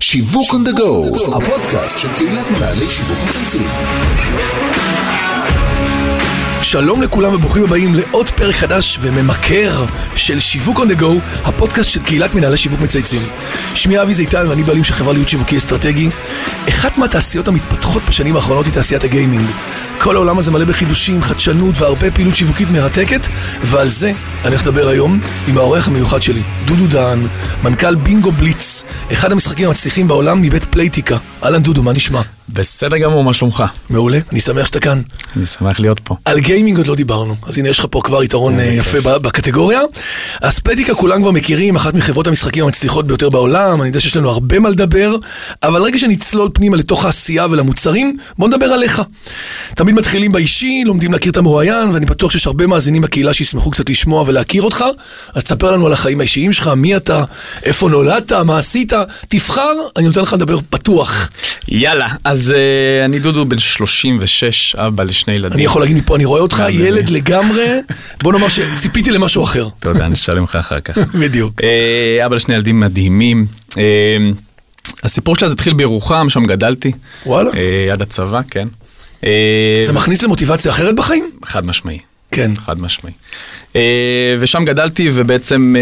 שיווק On The Go, הפודקאסט של קהילת מנהלי שיווק מצייצים. שלום לכולם וברוכים הבאים לעוד פרק חדש וממכר של שיווק On The Go, הפודקאסט של קהילת מנהלי שיווק מצייצים. שמי אבי זיתן ואני בעלים של חברה להיות שיווקי אסטרטגי. אחת מהתעשיות המתפתחות בשנים האחרונות היא תעשיית הגיימינג. כל העולם הזה מלא בחידושים, חדשנות והרבה פעילות שיווקית מרתקת, ועל זה אני אדבר היום עם האורח המיוחד שלי, דודו דהן, מנכ"ל בינגו בליץ, אחד המשחקים המצליחים בעולם מבית פלייטיקה. אהלן דודו, מה נשמע? בסדר גמור, מה שלומך? מעולה, אני שמח שאתה כאן. אני שמח להיות פה. על גיימינג עוד לא דיברנו, אז הנה יש לך פה כבר יתרון יפה בקטגוריה. אז פלייטיקה כולם כבר מכירים, אחת מחברות המשחקים המצליחות ביותר בעולם, אני יודע שיש לנו הרבה מה לדבר, אבל רגע שנצלול פנימה לתוך העשייה ולמוצרים, בוא נדבר עליך. תמיד מתחילים באישי, לומדים להכיר את המרואיין, ואני בטוח שיש הרבה מאזינים בקהילה שישמחו קצת לשמוע ולהכיר אותך, אז תספר לנו על החיים האישיים שלך, מי אתה, איפה נולדת, מה עשית, תבחר, אני נותן לך לדבר פתוח. יאללה, אז אני דודו בן 36, אבא לשני ילדים. אני יכול להגיד מפה, אני רואה אותך ילד לגמרי, בוא נאמר שציפיתי למשהו אחר. תודה, נשאל לך אחר כך. בדיוק. אבא לשני ילדים מדהימים. הסיפור שלה זה התחיל בירוחם, שם גדלתי. וואלה. עד הצבא, כן. זה מכניס למוטיבציה אחרת בחיים? חד משמעי. כן. חד משמעי. ושם גדלתי ובעצם...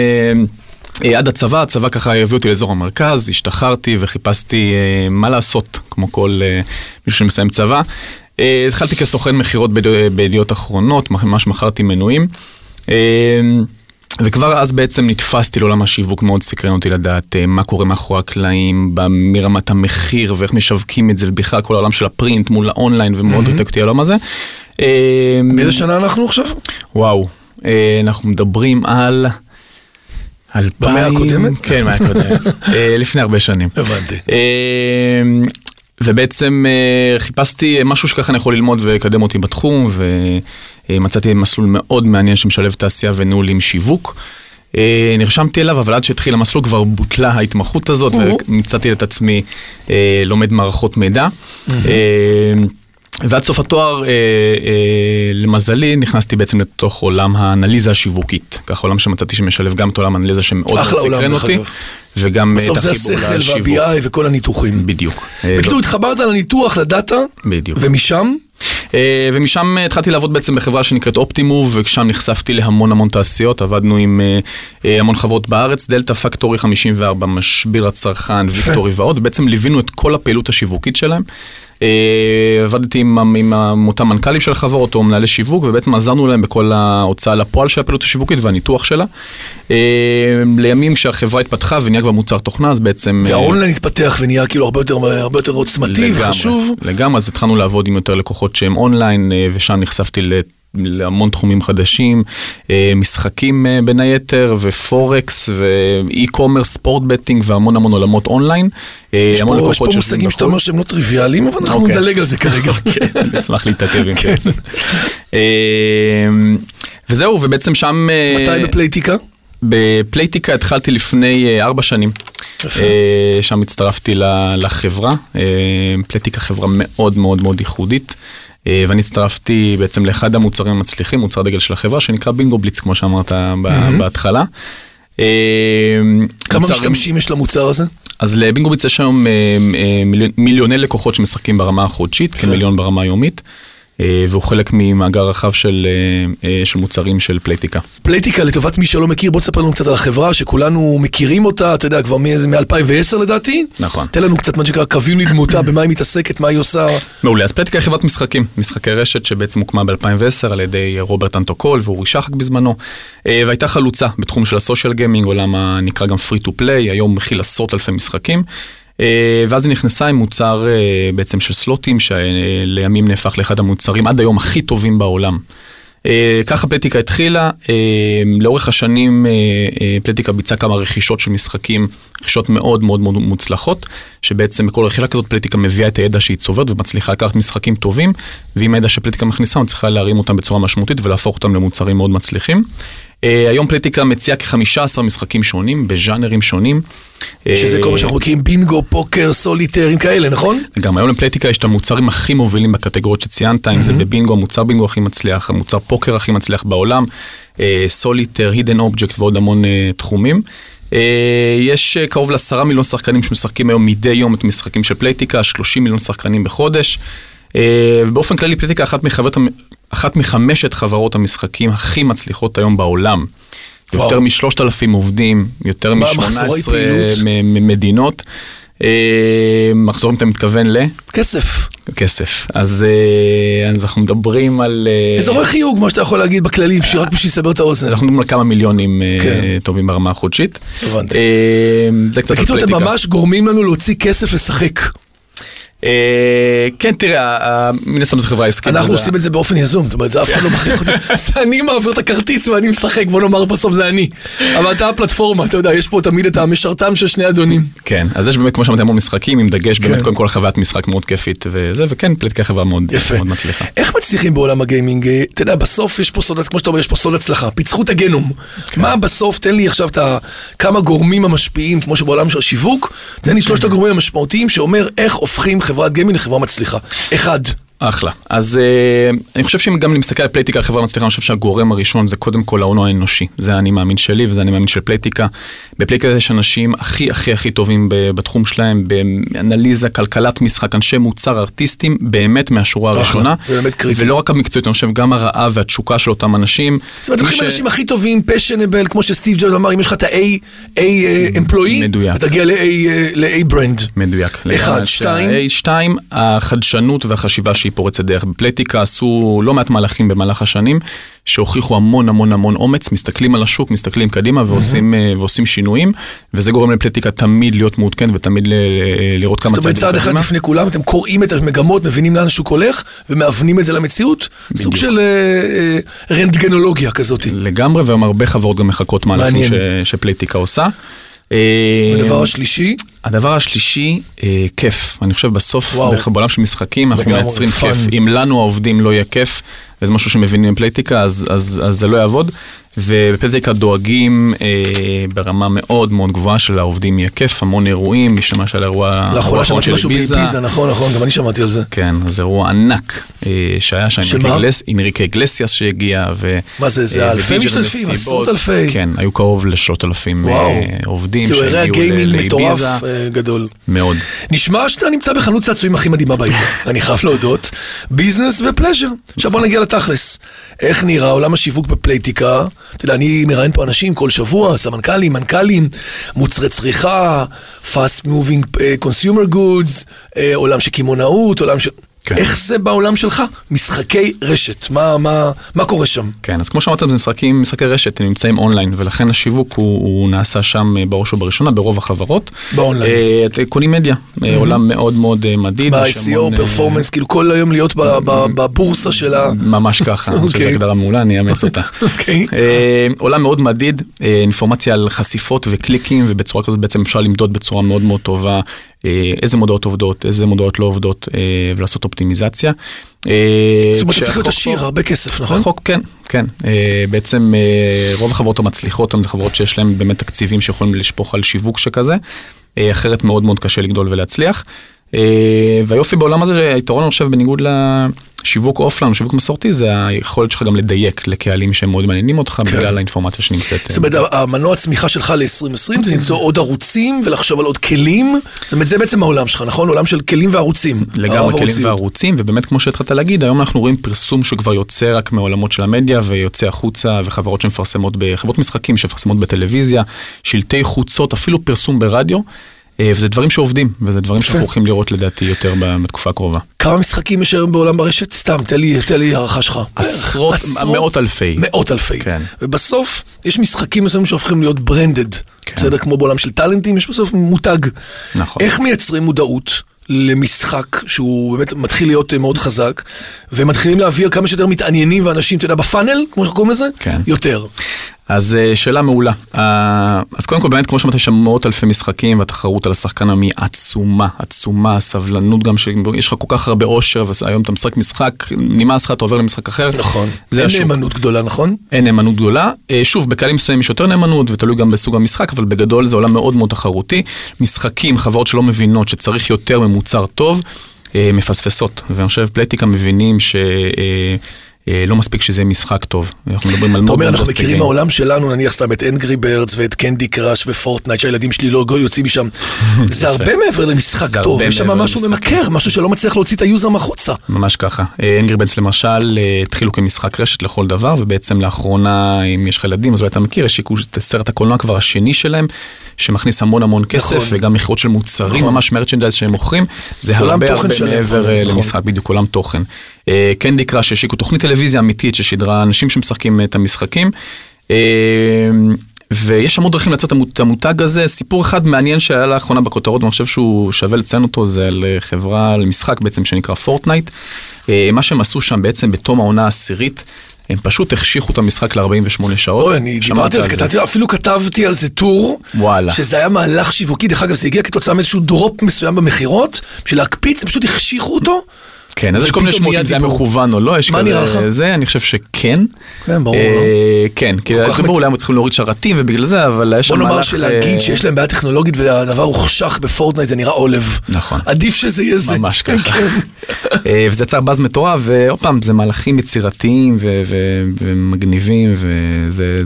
עד הצבא, הצבא ככה יביא אותי לאזור המרכז, השתחררתי וחיפשתי מה לעשות, כמו כל מישהו שמסיים צבא. התחלתי כסוכן מחירות בידיעות אחרונות, ממש מכרתי מנויים, וכבר אז בעצם נתפסתי לעולם השיווק, מאוד סקרן אותי לדעת מה קורה מאחורי הקלעים, מרמת המחיר ואיך משווקים את זה, ובכלל כל העולם של הפרינט מול האונליין, ומאוד ריתק אותי העולם הזה. באיזה שנה אנחנו עכשיו? וואו, אנחנו מדברים על... במאה הקודמת? כן, במאה הקודמת. לפני הרבה שנים. הבנתי. ובעצם חיפשתי משהו שככה אני יכול ללמוד וקדם אותי בתחום, ומצאתי מסלול מאוד מעניין שמשלב תעשייה וניהול עם שיווק. נרשמתי אליו, אבל עד שהתחיל המסלול כבר בוטלה ההתמחות הזאת, ומצאתי את עצמי לומד מערכות מידע. ועד סוף התואר, למזלי, נכנסתי בעצם לתוך עולם האנליזה השיווקית. כך עולם שמצאתי שמשלב גם את עולם האנליזה שמאוד סקרן אותי. וגם בסוף זה השכל והביאי וכל הניתוחים. בדיוק. בקיצור, התחברת על הניתוח לדאטה. בדיוק. ומשם? ומשם התחלתי לעבוד בעצם בחברה שנקראת Optimov, וכשם נחשפתי להמון המון תעשיות, עבדנו עם המון חברות בארץ, Delta Factory 54, משביר הצרכן, ויקטורי ועוד, ובעצם ליווינו את כל הפעילות השיווקית שלהם. עבדתי עם אותם מנכ"לים של החברות, או מנהלי שיווק, ובעצם עזרנו להם בכל ההוצאה לפועל של הפעילות השיווקית והניתוח שלה. לימים כשהחברה התפתחה ונהיה כבר מוצר תוכנה, אז בעצם... והאונליין התפתח ונהיה כאילו הרבה יותר עוצמתי וחשוב. לגמרי, אז התחלנו לעבוד עם יותר לקוחות שהם אונליין, ושם נחשפתי להמון תחומים חדשים, משחקים בין היתר, ופורקס, ואי-קומרס, ספורט בטינג, והמון המון עולמות אונליין. יש פה מושגים שאתה אומר שהם לא טריוויאליים, אבל אנחנו נדלג על זה כרגע. אני אשמח להתעכב עם כן. וזהו, ובעצם שם... מתי בפלייטיקה? בפלייטיקה התחלתי לפני 4 שנים. שם הצטרפתי לחברה. פלייטיקה חברה מאוד מאוד מאוד ייחודית. ואני הצטרפתי בעצם לאחד המוצרים המצליחים, מוצר דגל של החברה, שנקרא בינגו בליץ, כמו שאמרת בהתחלה. כמה משתמשים יש למוצר הזה? אז לבינגו בליץ יש היום מיליוני לקוחות שמשחקים ברמה החודשית, כמיליון ברמה היומית. והוא חלק ממאגר רחב של מוצרים של פלייטיקה. פלייטיקה, לטובת מי שלא מכיר, בוא תספר לנו קצת על החברה, שכולנו מכירים אותה, אתה יודע, כבר מ-2010 לדעתי. נכון. תן לנו קצת מה שקרה, קווים לדמותה, במה היא מתעסקת, מה היא עושה. מעולה, אז פלייטיקה היא חברת משחקים, משחקי רשת, שבעצם הוקמה ב-2010 על ידי רוברט אנטוקול, והוא רישחק בזמנו, והייתה חלוצה בתחום של הסושיאל גיימינג, עולם הנקרא גם free to play, היום מכיל עשרות אלפי משחקים. ואז היא נכנסה עם מוצר בעצם של סלוטים, שלימים נהפך לאחד המוצרים עד היום הכי טובים בעולם. ככה פלייטיקה התחילה, לאורך השנים פלייטיקה ביצעה כמה רכישות של משחקים, רכישות מאוד מאוד מאוד מוצלחות, שבעצם בכל רכישה כזאת פלייטיקה מביאה את הידע שהיא צוברת ומצליחה לקחת משחקים טובים, ועם הידע שפלייטיקה מכניסה, היא צריכה להרים אותם בצורה משמעותית ולהפוך אותם למוצרים מאוד מצליחים. היום פלייטיקה מציעה כ-15 משחקים שונים, בז'אנרים שונים. שזה כל מה שאנחנו מכירים, בינגו, פוקר, סוליטרים כאלה, נכון? גם היום לפלייטיקה יש את המוצרים הכי מובילים בקטגוריות שציינת, אם זה בבינגו, המוצר בינגו הכי מצליח, המוצר פוקר הכי מצליח בעולם, סוליטר, הידן אובג'קט ועוד המון תחומים. יש קרוב ל10 מיליון שחקנים שמשחקים היום מדי יום את משחקים של פלייטיקה, 30 מיליון שחקנים בחודש. ובאופן כללי פלייטיקה אחת מחמשת חברות המשחקים הכי מצליחות היום בעולם. יותר מ3,000 עובדים, יותר מ18 מדינות. מחזורים אתה מתכוון ל? כסף. כסף. אז אנחנו מדברים על... אזורי חיוג, מה שאתה יכול להגיד בכללי, רק בשביל לסבר את האוזן. אנחנו מדברים על כמה מיליונים טובים ברמה החודשית. הבנתי. זה קצת על פלייטיקה. בקיצור, אתם ממש גורמים לנו להוציא כסף לשחק. כן, תראה, מן הסתם זה חברה עסקית. אנחנו עושים את זה באופן יזום, זאת אומרת, זה אף אחד לא מכריח אותי. זה אני מעביר את הכרטיס ואני משחק, בוא נאמר בסוף זה אני. אבל אתה הפלטפורמה, אתה יודע, יש פה תמיד את המשרתם של שני אדונים. כן, אז יש באמת, כמו שאמרתי, המון משחקים, עם דגש באמת קודם כל חוויית משחק מאוד כיפית וזה, וכן, פלייטיקה חברה מאוד מצליחה. איך מצליחים בעולם הגיימינג? אתה יודע, בסוף יש פה סוד, כמו שאתה אומר, יש פה סוד הצלחה. פיצחו את הגנום. מה בסוף? תן לי עכשיו כמה גורמים המשפיעים, כמו שבעולם של השיווק, תן לי שלושת הגורמים המשמעותיים שאומר איך הופכים חברת גיימינג לחברה מצליחה. אחד. אחלה. אז אני חושב שאם גם למסתכל על פלייטיקה על חברה מצליחה, אני חושב שהגורם הראשון זה קודם כל ההון האנושי. זה אני מאמין שלי וזה אני מאמין של פלייטיקה. בפלייטיקה יש אנשים הכי טובים בתחום שלהם, באנליזה, כלכלת משחק, אנשי מוצר, ארטיסטים, באמת מהשורה הראשונה. זה באמת קריטי. ולא רק המקצועית, אני חושב גם הרעה והתשוקה של אותם אנשים. זאת אומרת, לוקחים אנשים הכי טובים, פשנבל, כמו שסטיב ג'ובס אמר, אם יש לך את ה-A employee, אתה תגיע ל-A brand. מדויק. אחד, שתיים, החדשנות והחשיבה פורצת דרך. בפלייטיקה עשו לא מעט מהלכים במהלך השנים, שהוכיחו המון אומץ, מסתכלים על השוק, מסתכלים קדימה ועושים שינויים, וזה גורם לפלייטיקה תמיד להיות מעודכן ותמיד לראות כמה צעדים. זאת אומרת, צעד אחד לפני כולם, אתם קוראים את המגמות, מבינים לאן השוק הולך, ומאבנים את זה למציאות, סוג של רנטגנולוגיה כזאת. לגמרי, והרבה חברות גם מחכות מהלכים שפלייטיקה עושה. הדבר השלישי? הדבר השלישי, כיף. אני חושב בסוף, בעולם של משחקים, אנחנו מייצרים כיף. אם לנו העובדים לא יהיה כיף, וזה משהו שמבינים עם פלייטיקה, אז זה לא יעבוד. ובפלייטיקה דואגים ברמה מאוד מאוד גבוהה של העובדים יהיה כיף, המון אירועים, מי שמע של אירוע... לאחרונה שמעתי משהו בביזה, נכון, גם אני שמעתי על זה. כן, זה אירוע ענק שהיה אינריקה גלסיאס שהגיע. מה זה, זה אלפי משתתפים, עשרות אלפי. כן, היו קרוב ל3,000 עובדים שהגיעו לאביזה. כאילו, אירוע גיימינג מטורף גדול. מאוד. נשמע שאתה נמצא בחנות צעצועים הכי מדהימה בעיר, אני חייב להודות. ביזנס ופלז'ר. עכשיו בוא נגיע לתכלס. איך נראה עולם השיווק בפלייטיקה? אתה יודע, אני מראיין פה אנשים כל שבוע, סמנכלים, מנכלים, מוצרי צריכה, fast moving consumer goods, עולם של קימונאות, עולם של... איך זה בעולם שלך? משחקי רשת. מה קורה שם? כן, אז כמו שאמרתם, זה משחקי רשת, הם נמצאים אונליין, ולכן השיווק הוא נעשה שם בראש ובראשונה, ברוב החברות. באונליין. קונים מדיה, עולם מאוד מאוד מדיד. ב-ICO, פרפורמנס, כאילו כל היום להיות בבורסה של ה... ממש ככה, אני חושב את הגדרה מעולה, אני אאמץ אותה. אוקיי. עולם מאוד מדיד, אינפורמציה על חשיפות וקליקים, ובצורה כזאת בעצם אפשר למדוד בצורה מאוד מאוד טובה, איזה מודעות עובדות, איזה מודעות לא עובדות, ולעשות אופטימיזציה. זאת אומרת, צריך להיות עשיר, הרבה כסף, נכון? החוק, כן. בעצם רוב החברות המצליחות, הן חברות שיש להן באמת תקציבים שיכולים לשפוך על שיווק שכזה, אחרת מאוד מאוד קשה לגדול ולהצליח. והיופי בעולם הזה, היתרון, אני חושב, בניגוד לשיווק אופליין, שיווק מסורתי, זה היכולת שלך גם לדייק לקהלים שהם מאוד מעניינים אותך, בגלל האינפורמציה שנמצאת. זאת אומרת, המנוע הצמיחה שלך ל-2020, זה למצוא עוד ערוצים ולחשוב על עוד כלים, זאת אומרת, זה בעצם העולם שלך, נכון? עולם של כלים וערוצים. לגמרי כלים וערוצים, ובאמת, כמו שהתחלת להגיד, היום אנחנו רואים פרסום שכבר יוצא רק מעולמות של המדיה, ויוצא החוצה, וחברות שמפרסמות בחברות משחקים, שמפרסמות בטלוויזיה, שלטי חוצות, אפילו פרסום ברדיו. וזה דברים שעובדים, וזה דברים שאנחנו הולכים לראות לדעתי יותר בתקופה הקרובה. כמה משחקים יש היום בעולם ברשת? סתם, תן לי הערכה שלך. עשרות, מאות אלפי. מאות אלפי. ובסוף, יש משחקים מסוימים שהופכים להיות ברנדד. בסדר, כמו בעולם של טלנטים, יש בסוף מותג. נכון. איך מייצרים מודעות למשחק שהוא באמת מתחיל להיות מאוד חזק, ומתחילים להעביר כמה שיותר מתעניינים ואנשים, אתה יודע, בפאנל, כמו שאנחנו קוראים לזה, יותר. אז שאלה מעולה. אז קודם כל, באמת, כמו שמעת, יש מאות אלפי משחקים, והתחרות על השחקן המי עצומה, סבלנות גם, שיש לך כל כך הרבה עושר, והיום אתה משחק, נמאס לך, אתה עובר למשחק אחר. נכון. אין נאמנות גדולה, נכון? אין נאמנות גדולה. שוב, בקהלים מסוים יש יותר נאמנות, ותלוי גם בסוג המשחק, אבל בגדול זה עולם מאוד מאוד תחרותי. משחקים, חברות שלא מבינות שצריך יותר ממוצר טוב, מפספסות. ואני חושב, פלייטיקה מבינים ש לא מספיק שזה משחק טוב. אנחנו מדברים על מוד. אתה אומר, אנחנו מכירים העולם שלנו, נניח סתם את אנגרי ברדס ואת קנדי קראש ופורטנייט, שהילדים שלי לא יוצאים משם. זה הרבה מעבר למשחק טוב, יש שם משהו ממכר, משהו שלא מצליח להוציא את היוזר מחוצה. ממש ככה. אנגרי ברדס למשל, התחילו כמשחק רשת לכל דבר, ובעצם לאחרונה, אם יש ילדים, אז אולי אתה מכיר, יש סרט הקולנוע כבר השני שלהם, שמכניס המון המון כסף, וגם מחירות של מוצרים, ממש מרצ'נדייז שהם מוכרים, זה הרבה הרבה מעבר למשחק, בדיוק עולם תוכן. קנדי קראש השיקו תוכנית טלוויזיה אמיתית ששידרה אנשים שמשחקים את המשחקים, ויש שם עוד דרכים לצאת את המותג הזה. סיפור אחד מעניין שהיה לאחרונה בכותרות, אני חושב שהוא שווה לציין אותו, זה על חברה, על משחק בעצם שנקרא פורטנייט. מה שהם עשו שם בעצם בתום העונה העשירית, הם פשוט החשיכו את המשחק ל-48 שעות. אוי, אני דיברתי על זה. אפילו כתבתי על זה טור, שזה היה מהלך שיווקי, דרך אגב, זה הגיע כתוצאה מאיזשהו דרופ מסוים במחירות, בשביל להקפיץ, פשוט החשיכו אותו. כן, אז יש כל מיני שמות אם זה היה מכוון או לא, יש כזה, אני חושב שכן. כן, ברור, לא? כן, כי ברור, אולי הם צריכים להוריד שרתים ובגלל זה, אבל יש שם מהלך... בוא נאמר שלהגיד שיש להם בעיה טכנולוגית והדבר הוכשך בפורטנייט, זה נראה עולב. נכון. עדיף שזה יהיה זה. ממש ככה. וזה יצר באז מטורף, ועוד פעם, זה מהלכים יצירתיים ומגניבים, וזה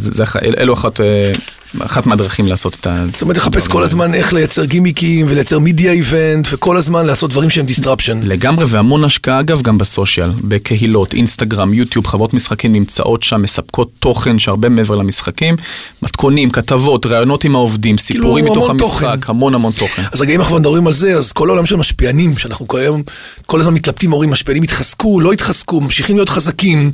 אלו אחת... אחת מהדרכים לעשות את ה... זאת אומרת, לחפש כל הזמן איך לייצר גימיקים, ולייצר מידיה איבנט, וכל הזמן לעשות דברים שהם דיסטרפשן. לגמרי, והמון השקעה, אגב, גם בסושיאל, בקהילות, אינסטגרם, יוטיוב, חברות משחקים נמצאות שם, מספקות תוכן שהרבה מעבר למשחקים, מתכונים, כתבות, רעיונות עם העובדים, סיפורים מתוך המשחק, המון המון תוכן. אז רגעים אנחנו מדברים על זה, אז כל העולם של משפיענים, שאנחנו כל הזמן מתלבטים, אומרים, משפיענים התחזקו, לא התחזקו, ממשיכים להיות חזקים.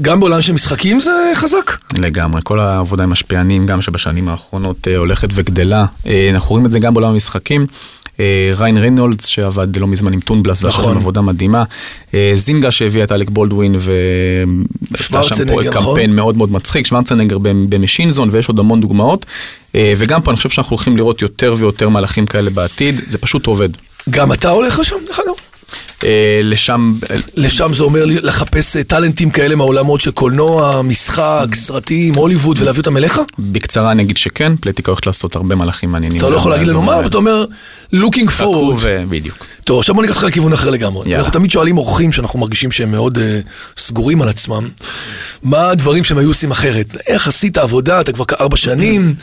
גם בעולם של משחקים זה חזק? לגמרי, כל העבודה עם משפיענים, גם שבשנים האחרונות הולכת וגדלה. אנחנו רואים את זה גם בעולם המשחקים. ריין ריינולדס, שעבד לא מזמן עם טונבלס, ועכשיו עם עבודה מדהימה. זינגה שהביאה את אלק בולדווין, ועשתה שם פרויקט קמפיין מאוד מאוד מצחיק. שוורצנגר במשינזון, ויש עוד המון דוגמאות. וגם פה אני חושב שאנחנו הולכים לראות יותר ויותר מהלכים כאלה בעתיד. זה פשוט עובד. גם אתה הולך לשם, דרך אגב? לשם זה אומר לחפש טלנטים כאלה מהעולמות של קולנוע, משחק, סרטים, הוליווד, ולהביא אותם אליך? בקצרה אני אגיד שכן, פלייטיקה הולכת לעשות הרבה מהלכים מעניינים. אתה לא יכול להגיד לנו מה, אבל אתה אומר looking forward. בדיוק. טוב, עכשיו בוא ניקח אותך לכיוון אחר לגמרי. אנחנו תמיד שואלים אורחים שאנחנו מרגישים שהם מאוד סגורים על עצמם, מה הדברים שהם היו עושים אחרת? איך עשית עבודה? אתה כבר כארבע שנים...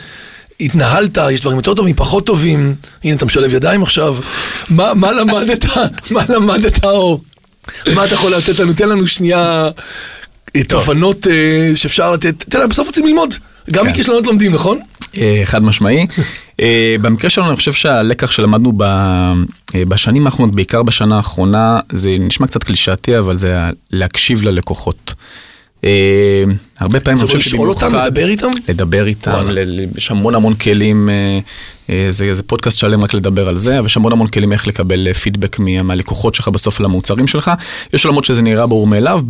התנהלת, יש דברים יותר טובים, פחות טובים, הנה אתה משלב ידיים עכשיו, מה למדת, מה למדת, או מה אתה יכול לתת לנו, תן לנו שנייה תובנות שאפשר לתת, תראה, בסוף רוצים ללמוד, גם מכישלונות לומדים, נכון? חד משמעי, במקרה שלנו אני חושב שהלקח שלמדנו בשנים האחרונות, בעיקר בשנה האחרונה, זה נשמע קצת קלישאתי, אבל זה להקשיב ללקוחות. הרבה פעמים אני חושב שבמיוחד לדבר איתם, יש המון המון כלים, זה פודקאסט שלם רק לדבר על זה, אבל יש המון המון כלים איך לקבל פידבק מהלקוחות שלך בסוף למוצרים שלך. יש עולמות שזה נראה ברור מאליו,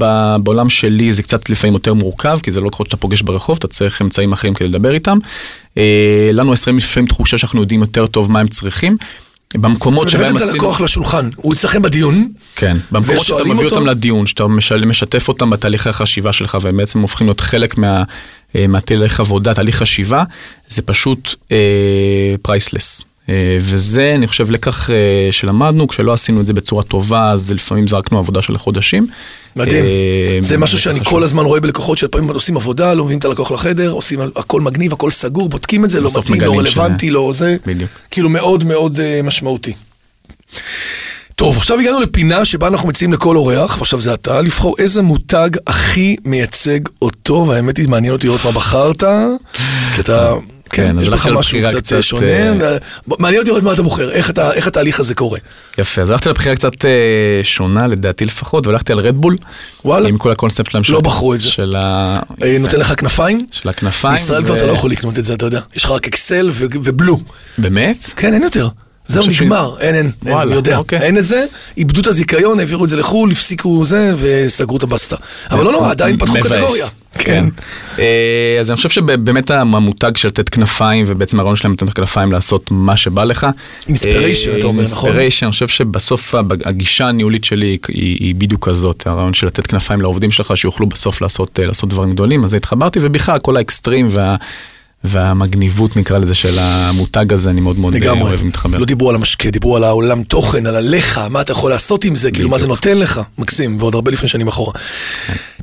בעולם שלי זה קצת לפעמים יותר מורכב, כי זה לא לקוחות שאתה פוגש ברחוב, אתה צריך אמצעים אחרים כדי לדבר איתם. לנו 20 לפעמים תחושה שאנחנו יודעים יותר טוב מה הם צריכים, במקומות שבהם עשינו... זאת אומרת, אתה לקוח לשולחן, הוא אצלכם בדיון. כן, במקומות שאתה מביא אותם לדיון, שאתה משתף אותם בתהליך החשיבה שלך, והם בעצם הופכים להיות חלק מהתהליך עבודה, תהליך חשיבה, זה פשוט פרייסלס. וזה, אני חושב, לקח שלמדנו, כשלא עשינו את זה בצורה טובה, אז לפעמים זרקנו עבודה של חודשים. מדהים. זה משהו שאני כל הזמן רואה בלקוחות, שפעמים עושים עבודה, לא מביאים את הלקוח לחדר, עושים הכל מגניב, הכל סגור, בודקים את זה, לא מתאים, לא רלוונטי, לא זה. בדיוק. כאילו מאוד מאוד משמעותי. טוב, עכשיו הגענו לפינה שבה אנחנו מציעים לכל אורח, ועכשיו זה אתה, לבחור איזה מותג הכי מייצג אותו, והאמת היא מעניין אותי לראות מה בחרת, כי אתה... כן, יש לך משהו קצת שונה, מעניין אותי לראות מה אתה מוכר, איך התהליך הזה קורה. יפה, אז הלכתי לבחירה קצת שונה, לדעתי לפחות, והלכתי על רדבול, עם כל הקונספט שלהם. לא בחרו את זה. נותן לך כנפיים? של הכנפיים. בישראל כבר אתה לא יכול לקנות את זה, אתה יודע. יש לך רק אקסל ובלו. באמת? כן, אין יותר. זהו, נגמר. אין, יודע. אין את זה, איבדו את הזיכיון, העבירו את זה לחול, הפסיקו זה, וסגרו את הבסטה. אבל לא, עדיין פתחו קטגוריה. כן. אז אני חושב שבאמת המותג של לתת כנפיים, ובעצם הרעיון שלהם לתת כנפיים לעשות מה שבא לך. אינספיריישן, אתה אומר, נכון? אינספיריישן, אני חושב שבסוף הגישה הניהולית שלי היא בדיוק כזאת, הרעיון של לתת כנפיים לעובדים שלך, שיוכלו בסוף לעשות דברים גדולים, אז התחברתי, ובכלל כל האקסטרים והמגניבות, נקרא לזה, של המותג הזה, אני מאוד מאוד אוהב ומתחבר. לא דיברו על המשקה, דיברו על העולם תוכן, על הלך, מה אתה יכול לעשות עם זה, כאילו מה זה נותן לך, מקסים, ועוד הרבה לפני שנים אחורה.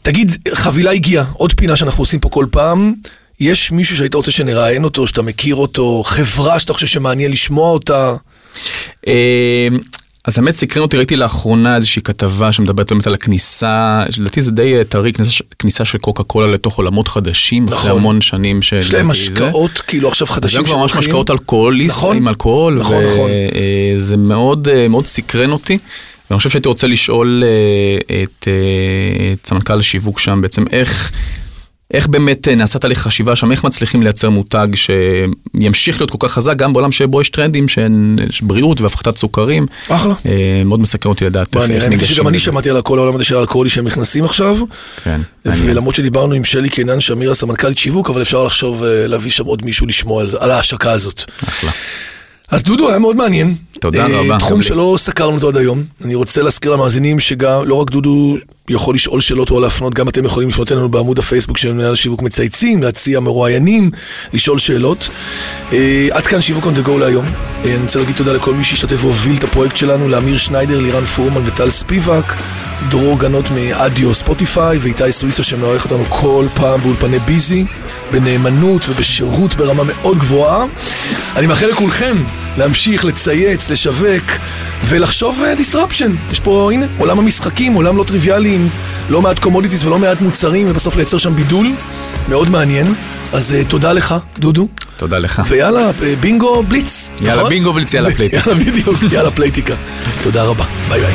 תגיד, חבילה הגיעה, עוד פינה שאנחנו עושים פה כל פעם, יש מישהו שהיית רוצה שנראיין אותו, שאתה מכיר אותו, חברה שאתה חושב שמעניין לשמוע אותה? אז האמת סקרן אותי, ראיתי לאחרונה איזושהי כתבה שמדברת באמת על הכניסה, לדעתי זה די טרי, כניסה של קוקה-קולה לתוך עולמות חדשים, נכון. אחרי המון שנים של... יש להם משקאות, כאילו עכשיו חדשים שמוכרים. זה ממש משקאות אלכוהוליסט, נכון. עם אלכוהול, נכון, וזה נכון. זה מאוד, מאוד סקרן אותי, ואני חושב שהייתי רוצה לשאול את סמנכ"ל השיווק שם, בעצם איך באמת נעשה תהליך חשיבה שם, איך מצליחים לייצר מותג שימשיך להיות כל כך חזק, גם בעולם שבו יש טרנדים, שיש בריאות והפחתת סוכרים. אחלה. מאוד מסקר אותי לדעת איך ניגשים. אני חושב שגם אני שמעתי על כל העולם הזה של האלכוהולי שהם נכנסים עכשיו. כן. ולמרות שדיברנו עם שלי קינן שמירה, סמנכ"לית שיווק, אבל אפשר לחשוב להביא שם עוד מישהו לשמוע על ההשקה הזאת. אחלה. אז דודו, היה מאוד מעניין. תודה רבה. תחום שלא סקרנו אותו עד היום. אני רוצה להזכיר למאזינים שגם, לא רק דודו יכול לשאול שאלות או להפנות, גם אתם יכולים לפנות אלינו בעמוד הפייסבוק של מנהל שיווק מצייצים, להציע מרואיינים, לשאול שאלות. עד כאן שיווק on the go להיום. אני רוצה להגיד תודה לכל מי שהשתתף והוביל את הפרויקט שלנו, לאמיר שניידר, לירן פורמן וטל ספיבק, דרור גנות מאדיו ספוטיפיי, ואיתי סויסה שמעורך אותנו כל פעם באולפני ביזי, בנאמנות ובשירות ברמה מאוד גבוהה. אני מאחל לכולכם להמשיך לצייץ, לשווק ולחשוב disruption. יש פה, הנה, עולם המשחקים, עולם לא טריוויאליים, לא מעט קומודיטיז ולא מעט מוצרים, ובסוף לייצר שם בידול. מאוד מעניין. אז תודה לך, דודו. תודה לך. ויאללה, בינגו בליץ. יאללה, נכון? בינגו בליץ, יאללה פלייטיקה. יאללה, בדיוק, יאללה פלייטיקה. תודה רבה. ביי ביי.